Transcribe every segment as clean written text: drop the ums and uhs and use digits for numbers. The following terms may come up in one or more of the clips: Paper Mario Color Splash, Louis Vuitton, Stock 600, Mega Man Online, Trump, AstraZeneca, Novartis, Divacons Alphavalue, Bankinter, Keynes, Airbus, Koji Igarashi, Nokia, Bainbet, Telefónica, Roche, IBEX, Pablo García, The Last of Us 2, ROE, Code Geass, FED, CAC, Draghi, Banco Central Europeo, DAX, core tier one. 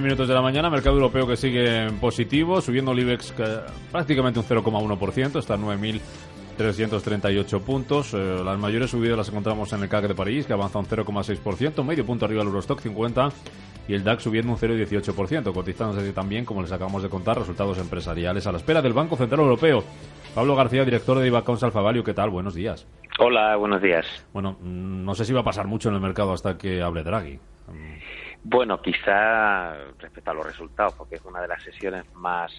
10 minutos de la mañana, mercado europeo que sigue en positivo, subiendo el IBEX prácticamente un 0,1%, está en 9.338 puntos. Las mayores subidas las encontramos en el CAC de París, que avanza un 0,6%, medio punto arriba el Eurostock 50 y el DAX subiendo un 0,18%, cotizándose también, como les acabamos de contar, resultados empresariales a la espera del Banco Central Europeo. Pablo García, director de Divacons Alphavalue, ¿qué tal? Buenos días. Hola, buenos días. Bueno, no sé si va a pasar mucho en el mercado hasta que hable Draghi. Bueno, quizá respecto a los resultados, porque es una de las sesiones más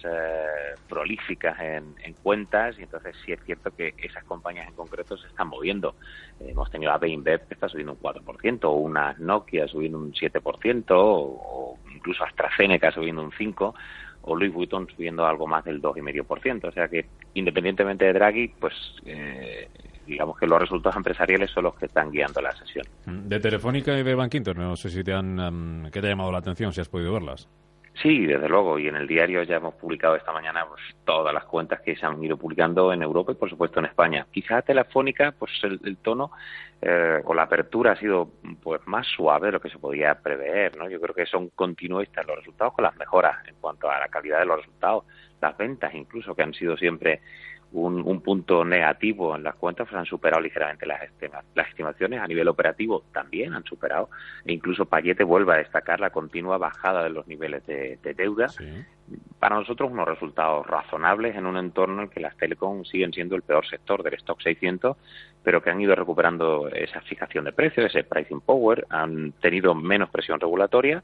prolíficas en cuentas, y entonces sí es cierto que esas compañías en concreto se están moviendo. Hemos tenido a Bainbet que está subiendo un 4%, una Nokia subiendo un 7%, o incluso AstraZeneca subiendo un 5%, o Louis Vuitton subiendo algo más del 2,5%. O sea que, independientemente de Draghi, pues digamos que los resultados empresariales son los que están guiando la sesión. De Telefónica y de Bankinter, no sé si ¿qué te ha llamado la atención, si has podido verlas? Sí, desde luego, y en el diario ya hemos publicado esta mañana pues todas las cuentas que se han ido publicando en Europa y por supuesto en España. Quizás Telefónica, pues el tono o la apertura ha sido pues más suave de lo que se podía prever, ¿no? Yo creo que son continuistas los resultados con las mejoras en cuanto a la calidad de los resultados, las ventas incluso, que han sido siempre un punto negativo en las cuentas, pues han superado ligeramente las estimaciones. A nivel operativo también han superado, e incluso Payete vuelve a destacar la continua bajada de los niveles de deuda. Sí. Para nosotros unos resultados razonables en un entorno en que las telecom siguen siendo el peor sector del Stock 600, pero que han ido recuperando esa fijación de precios, ese pricing power, han tenido menos presión regulatoria,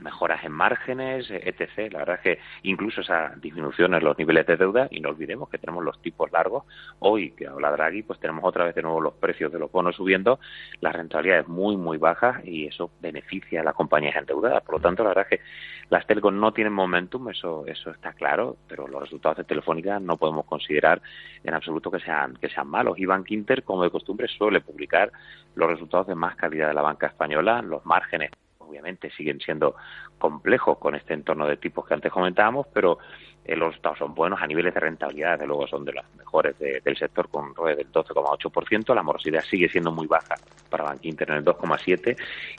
mejoras en márgenes, etc. La verdad es que incluso esa disminución en los niveles de deuda, y no olvidemos que tenemos los tipos largos. Hoy, que habla Draghi, pues tenemos otra vez de nuevo los precios de los bonos subiendo, las rentabilidades muy, muy bajas, y eso beneficia a las compañías endeudadas. Por lo tanto, la verdad es que las telcos no tienen momentum, eso está claro, pero los resultados de Telefónica no podemos considerar en absoluto que sean malos. Y Bankinter, como de costumbre, suele publicar los resultados de más calidad de la banca española, los márgenes obviamente siguen siendo complejos con este entorno de tipos que antes comentábamos, pero los resultados son buenos. A niveles de rentabilidad, desde luego, son de las mejores del sector, con un ROE del 12,8%. La morosidad sigue siendo muy baja para Bankinter en el 2,7%,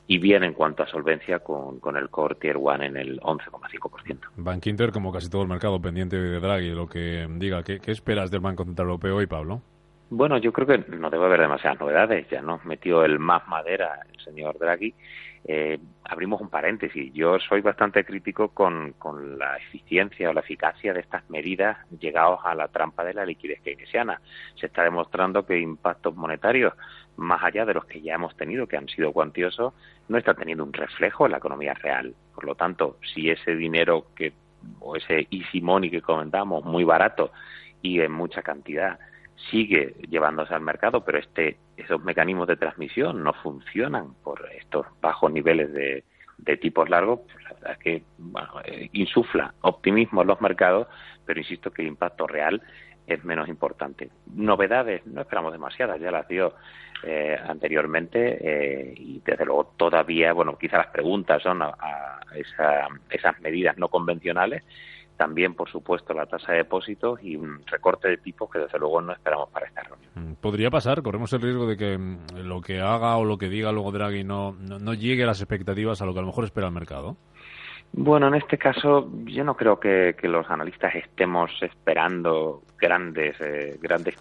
y bien en cuanto a solvencia con el core tier one en el 11,5%. Bankinter, como casi todo el mercado, pendiente de Draghi, lo que diga. ¿Qué esperas del Banco Central Europeo hoy, Pablo? Bueno, yo creo que no debe haber demasiadas novedades. Ya nos metió el más madera el señor Draghi. Abrimos un paréntesis. Yo soy bastante crítico con la eficiencia o la eficacia de estas medidas llegados a la trampa de la liquidez keynesiana. Se está demostrando que impactos monetarios, más allá de los que ya hemos tenido, que han sido cuantiosos, no está teniendo un reflejo en la economía real. Por lo tanto, si ese dinero o ese easy money que comentamos, muy barato y en mucha cantidad, sigue llevándose al mercado, pero esos mecanismos de transmisión no funcionan por estos bajos niveles de tipos largos, pues la verdad es que insufla optimismo en los mercados, pero insisto que el impacto real es menos importante. Novedades no esperamos demasiadas, ya las dio anteriormente, y desde luego todavía, quizá las preguntas son a esas medidas no convencionales. También, por supuesto, la tasa de depósitos y un recorte de tipos que, desde luego, no esperamos para esta reunión. ¿Podría pasar? ¿Corremos el riesgo de que lo que haga o lo que diga luego Draghi no llegue a las expectativas, a lo que a lo mejor espera el mercado? Bueno, en este caso yo no creo que los analistas estemos esperando grandes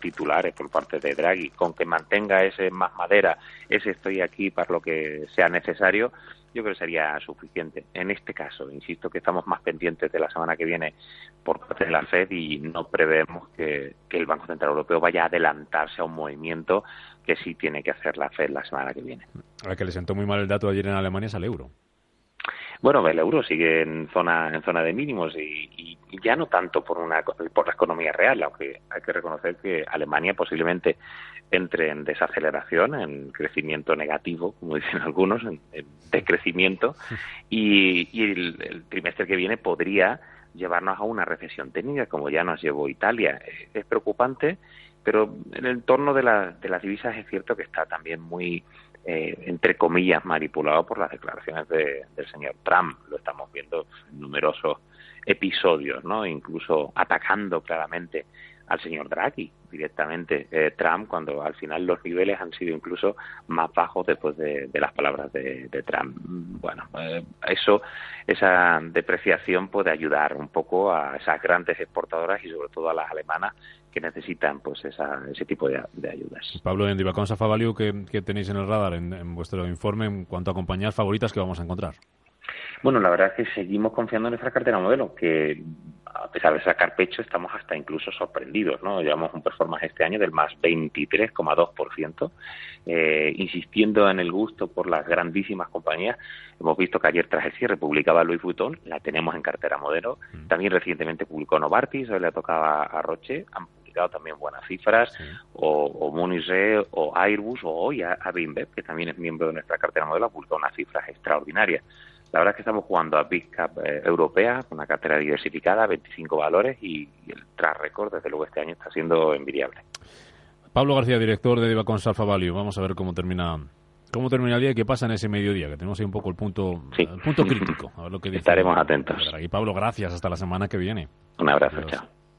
titulares por parte de Draghi. Con que mantenga ese más madera, ese estoy aquí para lo que sea necesario, yo creo que sería suficiente. En este caso, insisto que estamos más pendientes de la semana que viene por parte de la FED, y no prevemos que el Banco Central Europeo vaya a adelantarse a un movimiento que sí tiene que hacer la FED la semana que viene. Ahora, que le sentó muy mal el dato ayer en Alemania es al euro. Bueno, el euro sigue en zona de mínimos, y ya no tanto por la economía real, aunque hay que reconocer que Alemania posiblemente entre en desaceleración, en crecimiento negativo, como dicen algunos, en decrecimiento, y el trimestre que viene podría llevarnos a una recesión técnica, como ya nos llevó Italia. Es preocupante, pero en el entorno de las divisas es cierto que está también muy entre comillas manipulado por las declaraciones del señor Trump. Lo estamos viendo en numerosos episodios, ¿no? Incluso atacando claramente al señor Draghi directamente, Trump, cuando al final los niveles han sido incluso más bajos después de las palabras de Trump. Bueno, esa depreciación puede ayudar un poco a esas grandes exportadoras y sobre todo a las alemanas que necesitan pues ese tipo de ayudas. Pablo, en Divacons Alphavalue, ¿qué tenéis en el radar en vuestro informe en cuanto a compañías favoritas que vamos a encontrar? Bueno, la verdad es que seguimos confiando en nuestra cartera modelo, que a pesar de sacar pecho estamos hasta incluso sorprendidos, ¿no? Llevamos un performance este año del más 23,2%. Insistiendo en el gusto por las grandísimas compañías, hemos visto que ayer tras el cierre publicaba Louis Vuitton, la tenemos en cartera modelo. También recientemente publicó Novartis, hoy le tocaba a Roche, han publicado también buenas cifras, sí. o Munice, o Airbus, o hoy a Bainbet, que también es miembro de nuestra cartera modelo, ha publicado unas cifras extraordinarias. La verdad es que estamos jugando a Big Cap europea, con una cartera diversificada, 25 valores y el track record, desde luego, este año está siendo envidiable. Pablo García, director de Divacons Alphavalue. Vamos a ver cómo termina el día y qué pasa en ese mediodía, que tenemos ahí un poco el punto crítico. A ver lo que dice. Estaremos atentos. Y Pablo, gracias. Hasta la semana que viene. Un abrazo. Adiós. Chao.